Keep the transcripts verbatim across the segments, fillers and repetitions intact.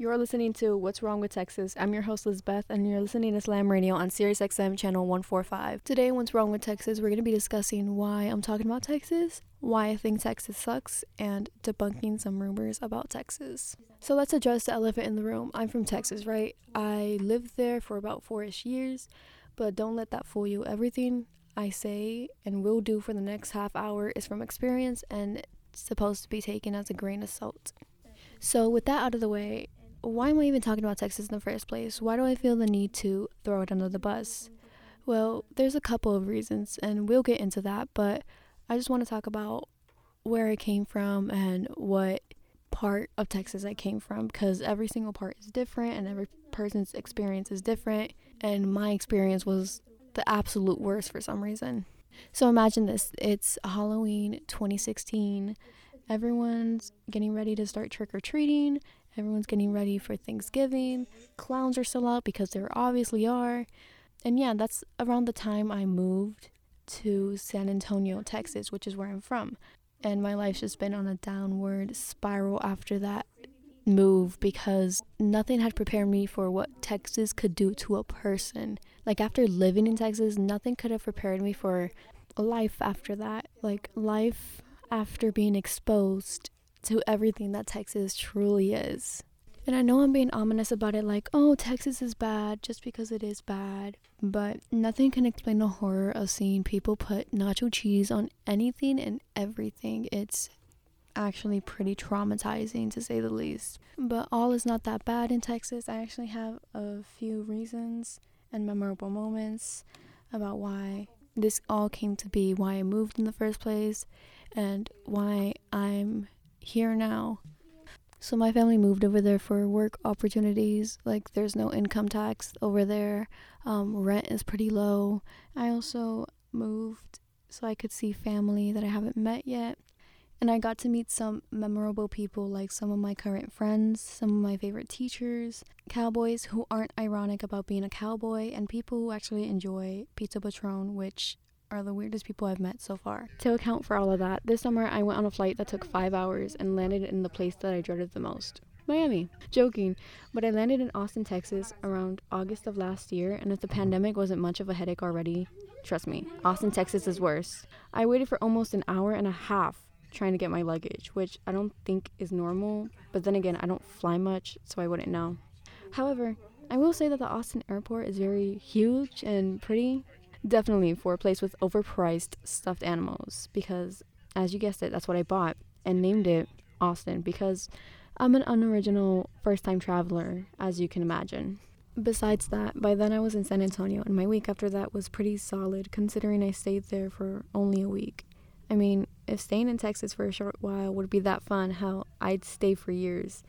You're listening to What's Wrong with Texas. I'm your host, Lizbeth, and you're listening to Slam Radio on SiriusXM Channel one forty-five. Today, What's Wrong with Texas, we're going to be discussing why I'm talking about Texas, why I think Texas sucks, and debunking some rumors about Texas. So let's address the elephant in the room. I'm from Texas, right? I lived there for about four-ish years, but don't let that fool you. Everything I say and will do for the next half hour is from experience and supposed to be taken as a grain of salt. So with that out of the way, why am I even talking about Texas in the first place? Why do I feel the need to throw it under the bus? Well, there's a couple of reasons, and we'll get into that, but I just want to talk about where it came from and what part of Texas I came from, because every single part is different, and every person's experience is different, and my experience was the absolute worst for some reason. So imagine this. It's Halloween twenty sixteen. Everyone's getting ready to start trick-or-treating. Everyone's getting ready for Thanksgiving. Clowns are still out because there obviously are. And yeah, that's around the time I moved to San Antonio, Texas, which is where I'm from. And my life's just been on a downward spiral after that move because nothing had prepared me for what Texas could do to a person. Like, after living in Texas, nothing could have prepared me for life after that. Like, life after being exposed to everything that Texas truly is. And I know I'm being ominous about it, like, oh, Texas is bad just because it is bad, but nothing can explain the horror of seeing people put nacho cheese on anything and everything. It's actually pretty traumatizing, to say the least. But all is not that bad in Texas. I actually have a few reasons and memorable moments about why this all came to be, why I moved in the first place, and why I'm here now. So my family moved over there for work opportunities. Like, there's no income tax over there. Um, rent is pretty low. I also moved so I could see family that I haven't met yet. And I got to meet some memorable people, like some of my current friends, some of my favorite teachers, cowboys who aren't ironic about being a cowboy, and people who actually enjoy Pizza Patron, which are the weirdest people I've met so far. To account for all of that, this summer I went on a flight that took five hours and landed in the place that I dreaded the most, Miami. Joking, but I landed in Austin, Texas around August of last year, and if the pandemic wasn't much of a headache already, trust me, Austin, Texas is worse. I waited for almost an hour and a half trying to get my luggage, which I don't think is normal, but then again, I don't fly much, so I wouldn't know. However, I will say that the Austin airport is very huge and pretty. Definitely for a place with overpriced stuffed animals, because, as you guessed it, that's what I bought and named it Austin, because I'm an unoriginal first-time traveler, as you can imagine. Besides that, by then I was in San Antonio, and my week after that was pretty solid, considering I stayed there for only a week. I mean, if staying in Texas for a short while would be that fun, how I'd stay for years.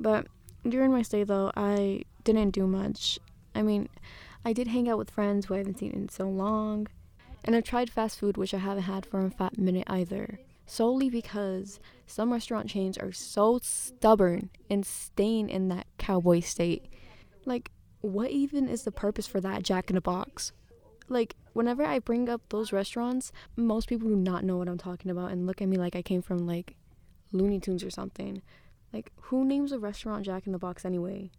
But during my stay, though, I didn't do much. I mean, I did hang out with friends who I haven't seen in so long, and I tried fast food, which I haven't had for a fat minute either, solely because some restaurant chains are so stubborn in staying in that cowboy state. Like, what even is the purpose for that Jack in the Box? Like, whenever I bring up those restaurants, most people do not know what I'm talking about and look at me like I came from, like, Looney Tunes or something. Like, who names a restaurant Jack in the Box anyway?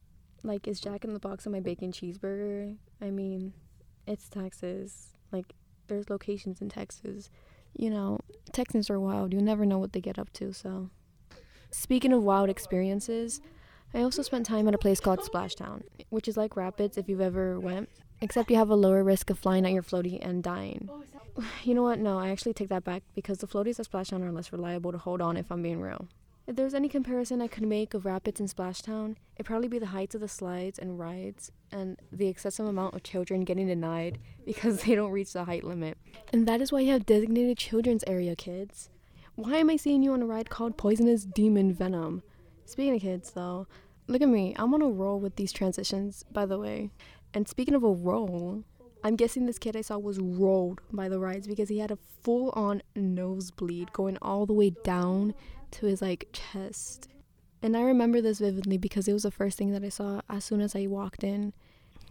Like, is Jack in the Box on my bacon cheeseburger? I mean, it's Texas. Like, there's locations in Texas. You know, Texans are wild. You never know what they get up to, so. Speaking of wild experiences, I also spent time at a place called Splashtown, which is like Rapids if you've ever went, except you have a lower risk of flying out your floaty and dying. You know what? No, I actually take that back, because the floaties at Splashtown are less reliable to hold on, if I'm being real. If there's any comparison I could make of Rapids and Splashtown, it'd probably be the heights of the slides and rides and the excessive amount of children getting denied because they don't reach the height limit. And that is why you have designated children's area, kids. Why am I seeing you on a ride called Poisonous Demon Venom? Speaking of kids, though, look at me. I'm on a roll with these transitions, by the way. And speaking of a roll, I'm guessing this kid I saw was rolled by the rides because he had a full-on nosebleed going all the way down to his, like, chest. And I remember this vividly because it was the first thing that I saw as soon as I walked in,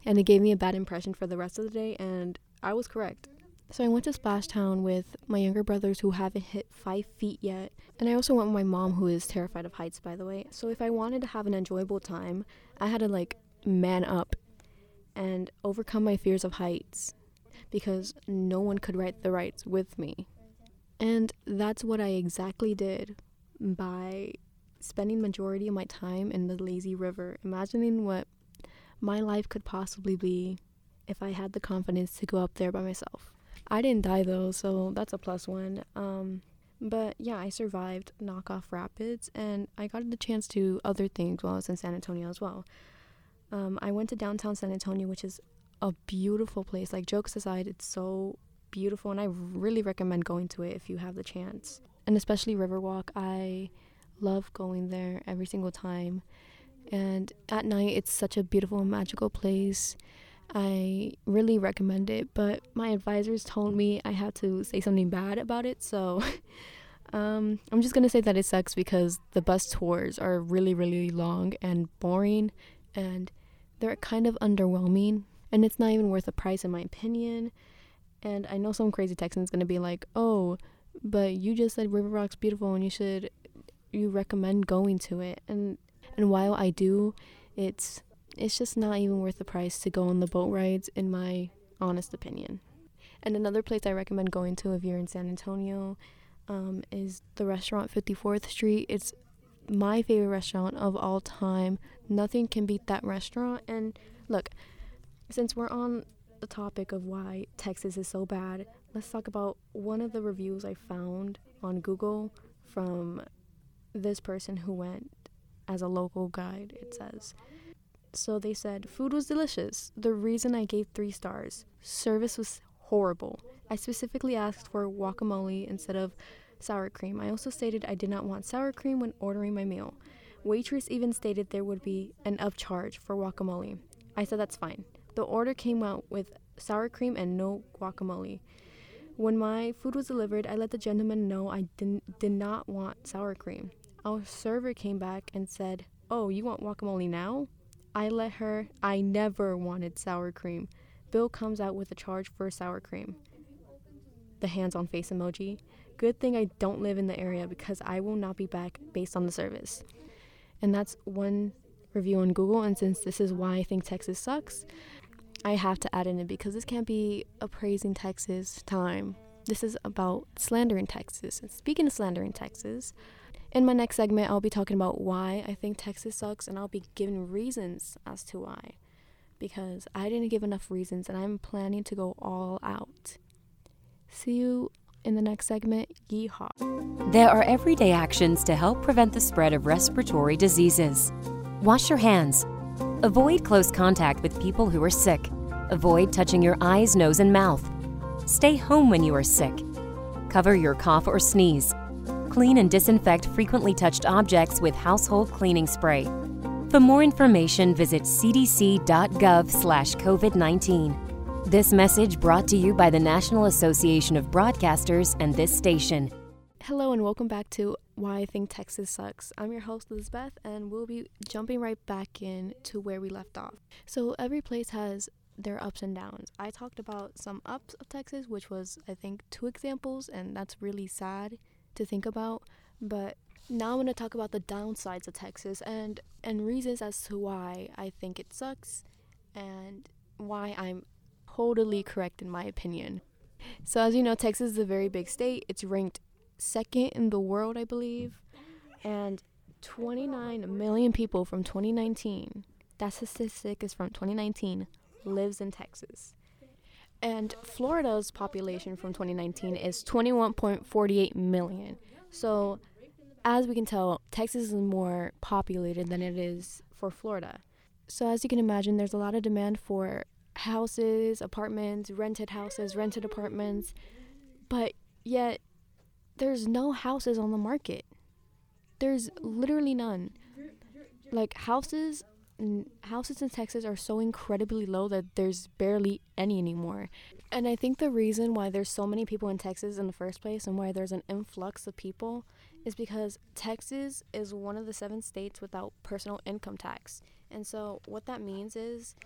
and it gave me a bad impression for the rest of the day, and I was correct. So I went to Splashtown with my younger brothers who haven't hit five feet yet. And I also went with my mom, who is terrified of heights, by the way. So if I wanted to have an enjoyable time, I had to, like, man up and overcome my fears of heights, because no one could ride the rides with me. And that's what I exactly did by spending the majority of my time in the lazy river, imagining what my life could possibly be if I had the confidence to go up there by myself. I didn't die though, so that's a plus one. Um, but yeah, I survived knockoff rapids, and I got the chance to do other things while I was in San Antonio as well. Um, I went to downtown San Antonio, which is a beautiful place. Like, jokes aside, it's so beautiful, and I really recommend going to it if you have the chance. And especially Riverwalk, I love going there every single time. And at night, it's such a beautiful and magical place. I really recommend it, but my advisors told me I had to say something bad about it, so um, I'm just gonna say that it sucks, because the bus tours are really, really long and boring, and they're kind of underwhelming, and it's not even worth the price in my opinion. And I know some crazy Texan's gonna be like, oh, but you just said Riverwalk's beautiful and you should, you recommend going to it. And and while I do, it's It's just not even worth the price to go on the boat rides, in my honest opinion. And another place I recommend going to if you're in San Antonio um, is the restaurant fifty-fourth Street. It's my favorite restaurant of all time. Nothing can beat that restaurant. And look, since we're on the topic of why Texas is so bad, let's talk about one of the reviews I found on Google from this person who went as a local guide, it says. So they said, food was delicious. The reason I gave three stars. Service was horrible. I specifically asked for guacamole instead of sour cream. I also stated I did not want sour cream when ordering my meal. Waitress even stated there would be an upcharge for guacamole. I said that's fine. The order came out with sour cream and no guacamole. When my food was delivered, I let the gentleman know I didn't, did not want sour cream. Our server came back and said, oh, you want guacamole now? I let her, I never wanted sour cream. Bill comes out with a charge for sour cream. The hands-on face emoji. Good thing I don't live in the area, because I will not be back based on the service. And that's one review on Google. And since this is why I think Texas sucks, I have to add in it, because this can't be a praising Texas time. This is about slandering Texas. And speaking of slandering Texas, in my next segment, I'll be talking about why I think Texas sucks, and I'll be giving reasons as to why, because I didn't give enough reasons, and I'm planning to go all out. See you in the next segment. Yeehaw. There are everyday actions to help prevent the spread of respiratory diseases. Wash your hands. Avoid close contact with people who are sick. Avoid touching your eyes, nose, and mouth. Stay home when you are sick. Cover your cough or sneeze. Clean and disinfect frequently touched objects with household cleaning spray. For more information, visit c d c dot gov slash covid nineteen. This message brought to you by the National Association of Broadcasters and this station. Hello and welcome back to Why I Think Texas Sucks. I'm your host, Elizabeth, and we'll be jumping right back in to where we left off. So every place has their ups and downs. I talked about some ups of Texas, which was, I think, two examples, and that's really sad to think about. But now I'm going to talk about the downsides of Texas and and reasons as to why I think it sucks and why I'm totally correct in my opinion. So as you know, Texas is a very big state. It's ranked second in the world, I believe, and twenty-nine million people from twenty nineteen, that statistic is from twenty nineteen, lives in Texas. And Florida's population from twenty nineteen is twenty-one point four eight million. So, as we can tell, Texas is more populated than it is for Florida. So, as you can imagine, there's a lot of demand for houses, apartments, rented houses, rented apartments. But yet, there's no houses on the market. There's literally none. Like, houses... And houses in Texas are so incredibly low that there's barely any anymore. And I think the reason why there's so many people in Texas in the first place, and why there's an influx of people, is because Texas is one of the seven states without personal income tax. And so what that means is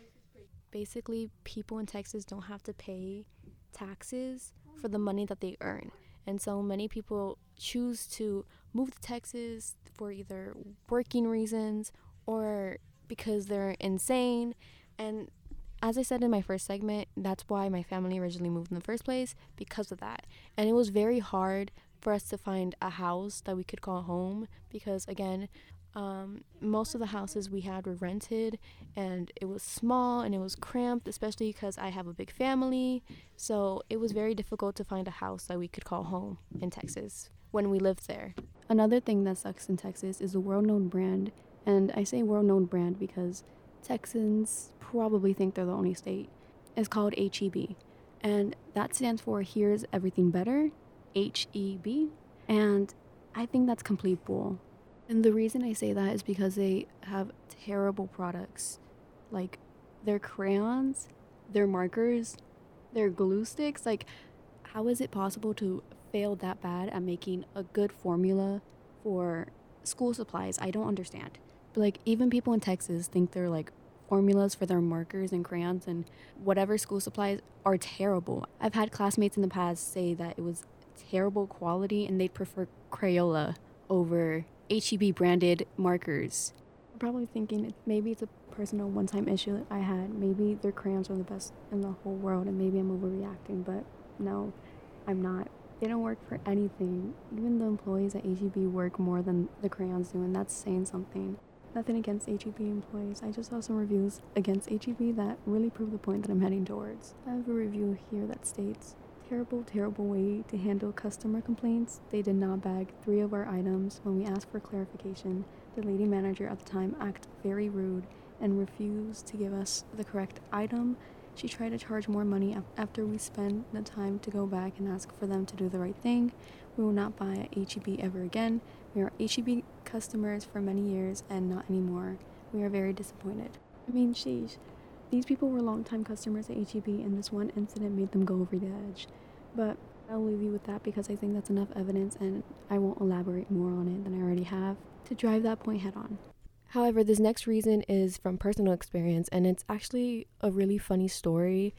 basically people in Texas don't have to pay taxes for the money that they earn. And so many people choose to move to Texas for either working reasons or because they're insane. And as I said in my first segment, that's why my family originally moved in the first place, because of that. And it was very hard for us to find a house that we could call home because, again, um, most of the houses we had were rented, and it was small and it was cramped, especially because I have a big family. So it was very difficult to find a house that we could call home in Texas when we lived there. Another thing that sucks in Texas is the world-known brand. And I say world-known brand because Texans probably think they're the only state. It's called H E B, and that stands for Here's Everything Better, H E B, and I think that's complete bull. And the reason I say that is because they have terrible products, like their crayons, their markers, their glue sticks. Like, how is it possible to fail that bad at making a good formula for school supplies? I don't understand. But like, even people in Texas think they're like formulas for their markers and crayons and whatever school supplies are terrible. I've had classmates in the past say that it was terrible quality and they'd prefer Crayola over H E B branded markers. I'm probably thinking it, maybe it's a personal one-time issue that I had. Maybe their crayons are the best in the whole world and maybe I'm overreacting, but no, I'm not. They don't work for anything. Even the employees at H E B work more than the crayons do, and that's saying something. Nothing against H E B employees. I just saw some reviews against H E B that really prove the point that I'm heading towards. I have a review here that states, terrible, terrible way to handle customer complaints. They did not bag three of our items when we asked for clarification. The lady manager at the time acted very rude and refused to give us the correct item. She tried to charge more money after we spent the time to go back and ask for them to do the right thing. We will not buy at H E B ever again. We are H E B customers for many years and not anymore. We are very disappointed. I mean, sheesh. These people were longtime customers at H E B, and this one incident made them go over the edge. But I'll leave you with that because I think that's enough evidence, and I won't elaborate more on it than I already have to drive that point head on. However, this next reason is from personal experience, and it's actually a really funny story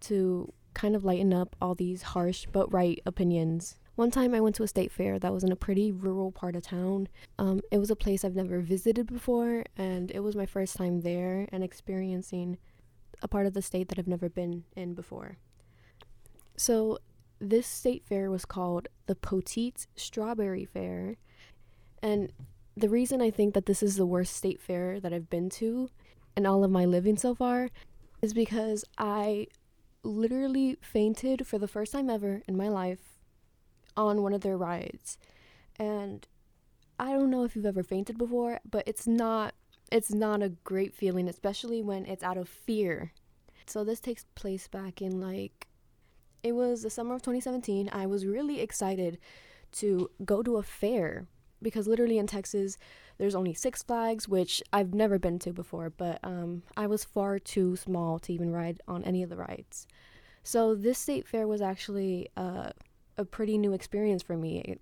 to kind of lighten up all these harsh but right opinions. One time I went to a state fair that was in a pretty rural part of town. Um, it was a place I've never visited before, and it was my first time there and experiencing a part of the state that I've never been in before. So this state fair was called the Poteet Strawberry Fair, and the reason I think that this is the worst state fair that I've been to in all of my living so far is because I literally fainted for the first time ever in my life on one of their rides. And I don't know if you've ever fainted before, but it's not it's not a great feeling, especially when it's out of fear. So this takes place back in, like, it was the summer of twenty seventeen. I was really excited to go to a fair because literally in Texas, there's only Six Flags, which I've never been to before, but um, I was far too small to even ride on any of the rides. So this state fair was actually uh, a pretty new experience for me,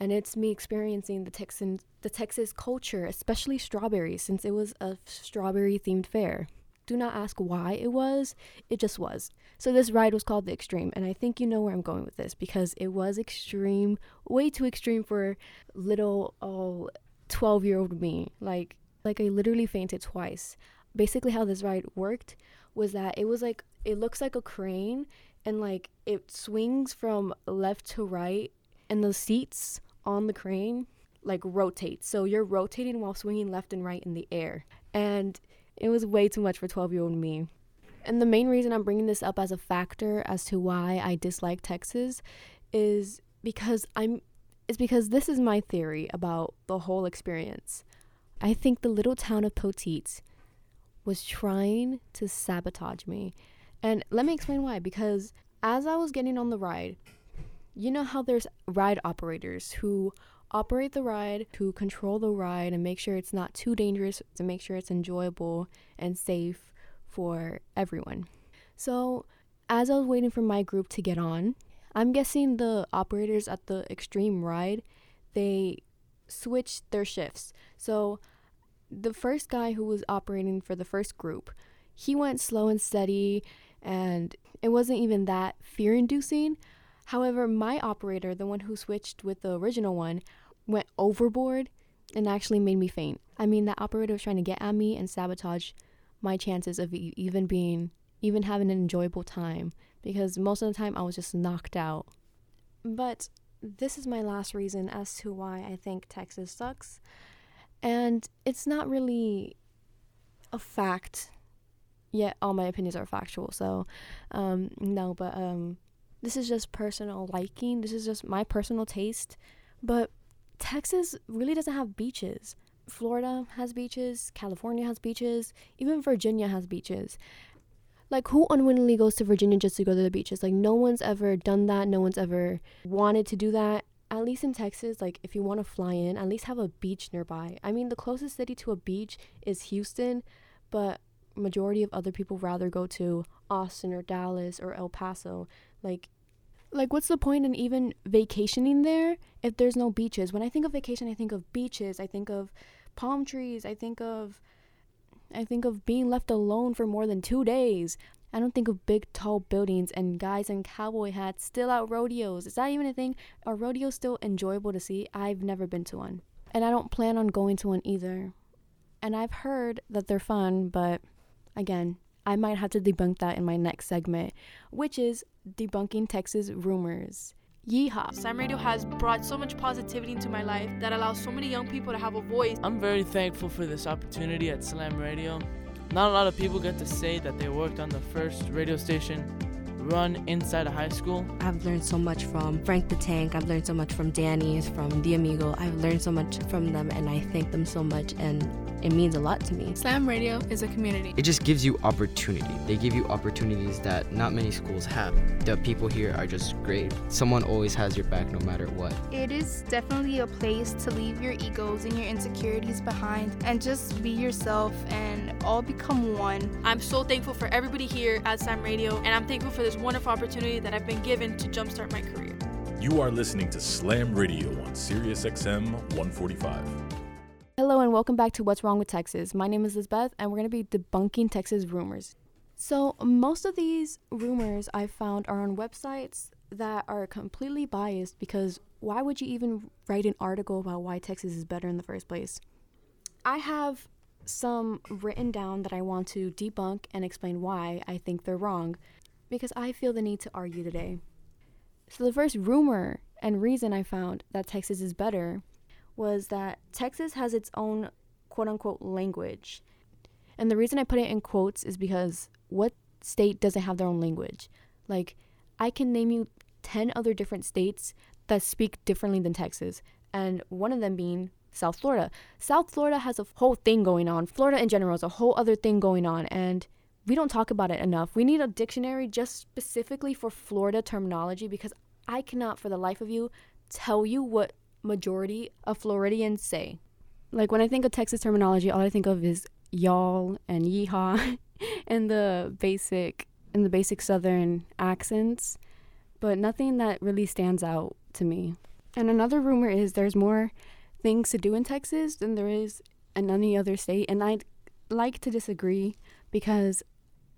and it's me experiencing the Texan, the Texas culture, especially strawberries, since it was a strawberry-themed fair. Do not ask why it was, it just was. So this ride was called the Extreme, and I think you know where I'm going with this because it was extreme, way too extreme for little oh, twelve-year-old me. Like, like I literally fainted twice. Basically how this ride worked was that it was like, it looks like a crane, and like it swings from left to right, and the seats on the crane like rotate. So you're rotating while swinging left and right in the air. And it was way too much for twelve-year-old me. And the main reason I'm bringing this up as a factor as to why I dislike Texas is because I'm, it's because this is my theory about the whole experience. I think the little town of Poteet was trying to sabotage me. And let me explain why, because as I was getting on the ride, you know how there's ride operators who operate the ride, who control the ride and make sure it's not too dangerous, to make sure it's enjoyable and safe for everyone. So as I was waiting for my group to get on, I'm guessing the operators at the Extreme ride, they switched their shifts. So the first guy who was operating for the first group, he went slow and steady and it wasn't even that fear-inducing. However, my operator, the one who switched with the original one, went overboard and actually made me faint. I mean, that operator was trying to get at me and sabotage my chances of even being, even having an enjoyable time, because most of the time I was just knocked out. But this is my last reason as to why I think Texas sucks. And it's not really a fact, yet all my opinions are factual. So, um, no, but um, this is just personal liking. This is just my personal taste. But Texas really doesn't have beaches. Florida has beaches. California has beaches. Even Virginia has beaches. Like, who unwittingly goes to Virginia just to go to the beaches? Like, no one's ever done that. No one's ever wanted to do that. At least in Texas, like, if you want to fly in, at least have a beach nearby. I mean, the closest city to a beach is Houston, but majority of other people rather go to Austin or Dallas or El Paso. Like, like what's the point in even vacationing there if there's no beaches? When I think of vacation, I think of beaches. I think of palm trees. I think of... I think of being left alone for more than two days. I don't think of big, tall buildings and guys in cowboy hats still out rodeos. Is that even a thing? Are rodeos still enjoyable to see? I've never been to one. And I don't plan on going to one either. And I've heard that they're fun, but again, I might have to debunk that in my next segment, which is debunking Texas rumors. Yeehaw. Slam Radio has brought so much positivity into my life that allows so many young people to have a voice. I'm very thankful for this opportunity at Slam Radio. Not a lot of people get to say that they worked on the first radio station run inside a high school. I've learned so much from Frank the Tank. I've learned so much from Danny's, from The Amigo. I've learned so much from them, and I thank them so much, and it means a lot to me. Slam Radio is a community. It just gives you opportunity. They give you opportunities that not many schools have. The people here are just great. Someone always has your back no matter what. It is definitely a place to leave your egos and your insecurities behind and just be yourself and all become one. I'm so thankful for everybody here at Slam Radio, and I'm thankful for this wonderful opportunity that I've been given to jumpstart my career. You are listening to Slam Radio on SiriusXM one forty-five. Hello and welcome back to What's Wrong with Texas. My name is Lizbeth, and we're going to be debunking Texas rumors. So most of these rumors I found are on websites that are completely biased, because why would you even write an article about why Texas is better in the first place? I have some written down that I want to debunk and explain why I think they're wrong, because I feel the need to argue today. So the first rumor and reason I found that Texas is better was that Texas has its own quote-unquote language. And the reason I put it in quotes is because what state doesn't have their own language? Like, I can name you ten other different states that speak differently than Texas, and one of them being South Florida. South Florida has a whole thing going on. Florida in general is a whole other thing going on, and we don't talk about it enough. We need a dictionary just specifically for Florida terminology, because I cannot for the life of you tell you what majority of Floridians say. Like, when I think of Texas terminology, all I think of is y'all and yeehaw and the basic and the basic Southern accents, but nothing that really stands out to me. And another rumor is there's more things to do in Texas than there is in any other state, and I'd like to disagree, because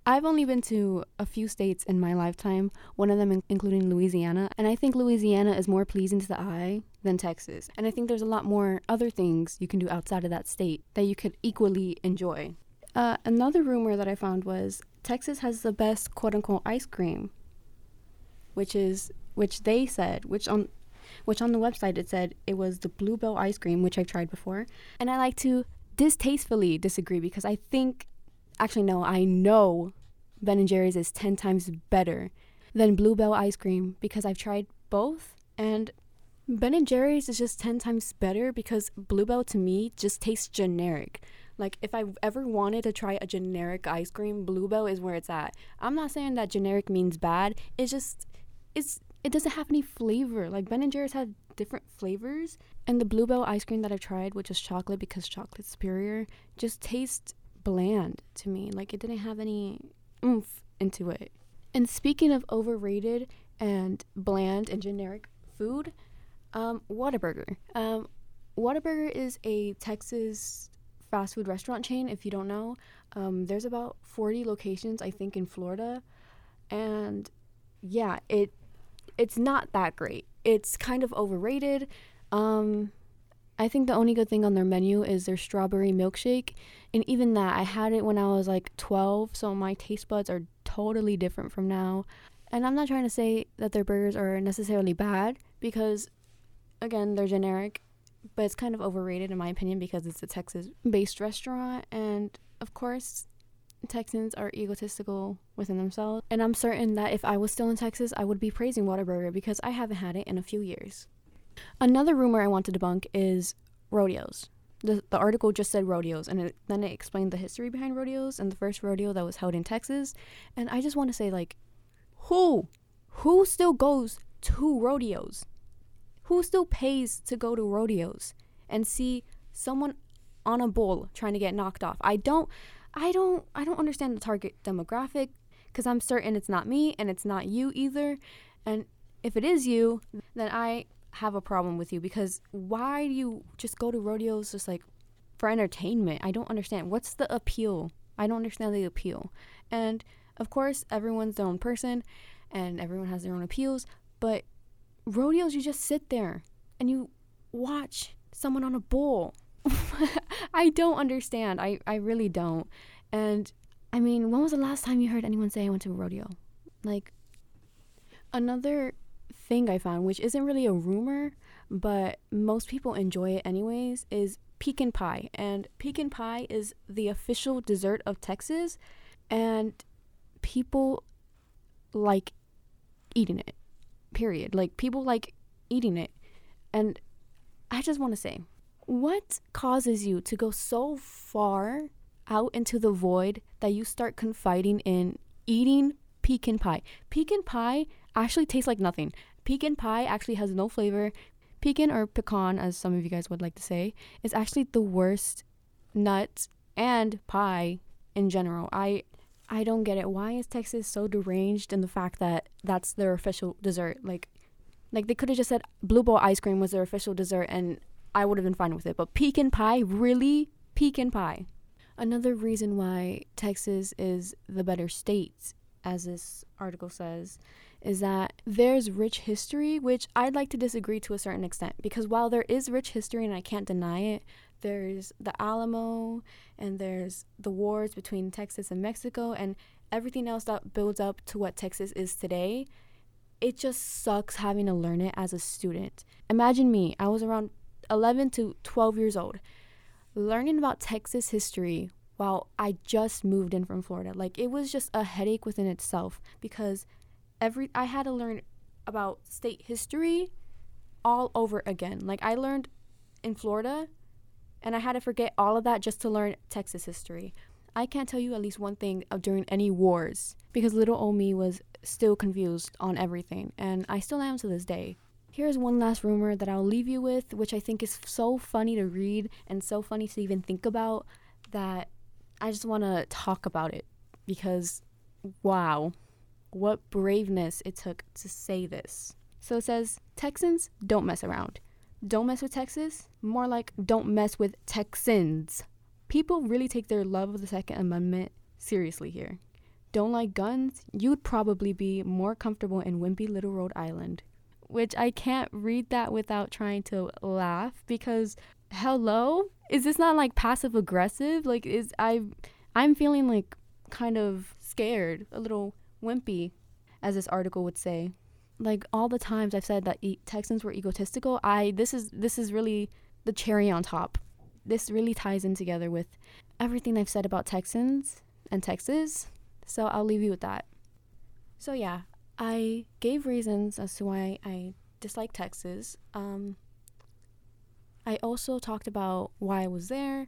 I've only been to a few states in my lifetime, one of them in- including Louisiana, and I think Louisiana is more pleasing to the eye than Texas. And I think there's a lot more other things you can do outside of that state that you could equally enjoy. Uh, another rumor that I found was Texas has the best quote-unquote ice cream, which is, which they said, which on, which on the website it said it was the Blue Bell ice cream, which I've tried before. And I like to distastefully disagree, because I think... Actually, no, I know Ben and Jerry's is ten times better than Blue Bell ice cream, because I've tried both. And Ben and Jerry's is just ten times better, because Blue Bell to me just tastes generic. Like, if I ever wanted to try a generic ice cream, Blue Bell is where it's at. I'm not saying that generic means bad. It's just, it's it doesn't have any flavor. Like, Ben and Jerry's have different flavors. And the Blue Bell ice cream that I've tried, which is chocolate, because chocolate's superior, just tastes bland to me. Like, it didn't have any oomph into it. And speaking of overrated and bland and generic food, um, Whataburger. Um, Whataburger is a Texas fast food restaurant chain, if you don't know. Um, there's about forty locations, I think, in Florida. And yeah, it it's not that great. It's kind of overrated. Um, I think the only good thing on their menu is their strawberry milkshake. And even that, I had it when I was like twelve, so my taste buds are totally different from now. And I'm not trying to say that their burgers are necessarily bad because, again, they're generic. But it's kind of overrated in my opinion because it's a Texas-based restaurant. And, of course, Texans are egotistical within themselves. And I'm certain that if I was still in Texas, I would be praising Whataburger because I haven't had it in a few years. Another rumor I want to debunk is rodeos. The, the article just said rodeos, and it, then it explained the history behind rodeos and the first rodeo that was held in Texas. And I just want to say, like, who? Who still goes to rodeos? Who still pays to go to rodeos and see someone on a bull trying to get knocked off? I don't, I don't, I don't understand the target demographic because I'm certain it's not me and it's not you either. And if it is you, then I have a problem with you because why do you just go to rodeos just like for entertainment? I don't understand. What's the appeal? I don't understand the appeal. And of course, everyone's their own person and everyone has their own appeals, but rodeos, you just sit there and you watch someone on a bull. I don't understand. I, I really don't. And I mean, when was the last time you heard anyone say I went to a rodeo? Like, another thing I found, which isn't really a rumor, but most people enjoy it anyways, is pecan pie. And pecan pie is the official dessert of Texas, and people like eating it, period. Like, people like eating it. And I just want to say, what causes you to go so far out into the void that you start confiding in eating pecan pie? Pecan pie actually tastes like nothing. Pecan pie actually has no flavor. Pecan, or pecan as some of you guys would like to say, is actually the worst nut and pie in general. I I don't get it. Why is Texas so deranged in the fact that that's their official dessert? Like, like they could have just said Blue Bell ice cream was their official dessert and I would have been fine with it. But pecan pie? Really? Pecan pie. Another reason why Texas is the better state, as this article says, is that there's rich history, which I'd like to disagree to a certain extent. Because while there is rich history, and I can't deny it, there's the Alamo, and there's the wars between Texas and Mexico, and everything else that builds up to what Texas is today. It just sucks having to learn it as a student. Imagine me, I was around eleven to twelve years old, learning about Texas history while I just moved in from Florida. Like, it was just a headache within itself because every I had to learn about state history all over again. Like, I learned in Florida, and I had to forget all of that just to learn Texas history. I can't tell you at least one thing of during any wars because little old me was still confused on everything, and I still am to this day. Here's one last rumor that I'll leave you with, which I think is so funny to read and so funny to even think about that I just want to talk about it because, wow, what braveness it took to say this. So it says, Texans, don't mess around. Don't mess with Texas. More like, don't mess with Texans. People really take their love of the Second Amendment seriously here. Don't like guns? You'd probably be more comfortable in wimpy little Rhode Island. Which I can't read that without trying to laugh because, hello? Is this not like passive aggressive? Like, is I, I'm feeling like kind of scared, a little wimpy, as this article would say. Like, all the times I've said that e- Texans were egotistical, I this is this is really the cherry on top. This really ties in together with everything I've said about Texans and Texas. So I'll leave you with that. So yeah. I gave reasons as to why I dislike Texas. Um, I also talked about why I was there,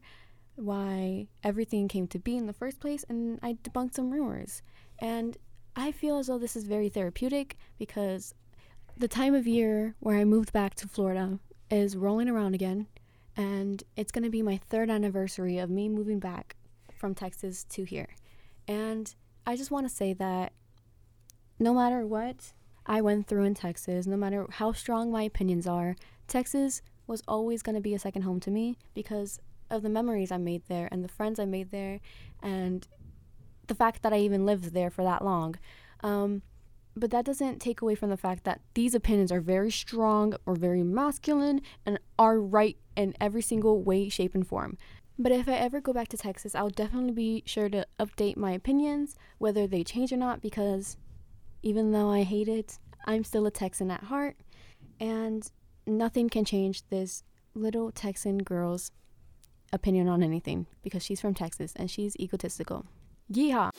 why everything came to be in the first place, and I debunked some rumors. And I feel as though this is very therapeutic because the time of year where I moved back to Florida is rolling around again, and it's going to be my third anniversary of me moving back from Texas to here. And I just want to say that no matter what I went through in Texas, no matter how strong my opinions are, Texas was always going to be a second home to me because of the memories I made there and the friends I made there and the fact that I even lived there for that long. Um, but that doesn't take away from the fact that these opinions are very strong or very masculine and are right in every single way, shape, and form. But if I ever go back to Texas, I'll definitely be sure to update my opinions, whether they change or not, because even though I hate it, I'm still a Texan at heart, and nothing can change this little Texan girl's opinion on anything, because she's from Texas and she's egotistical. Yeehaw!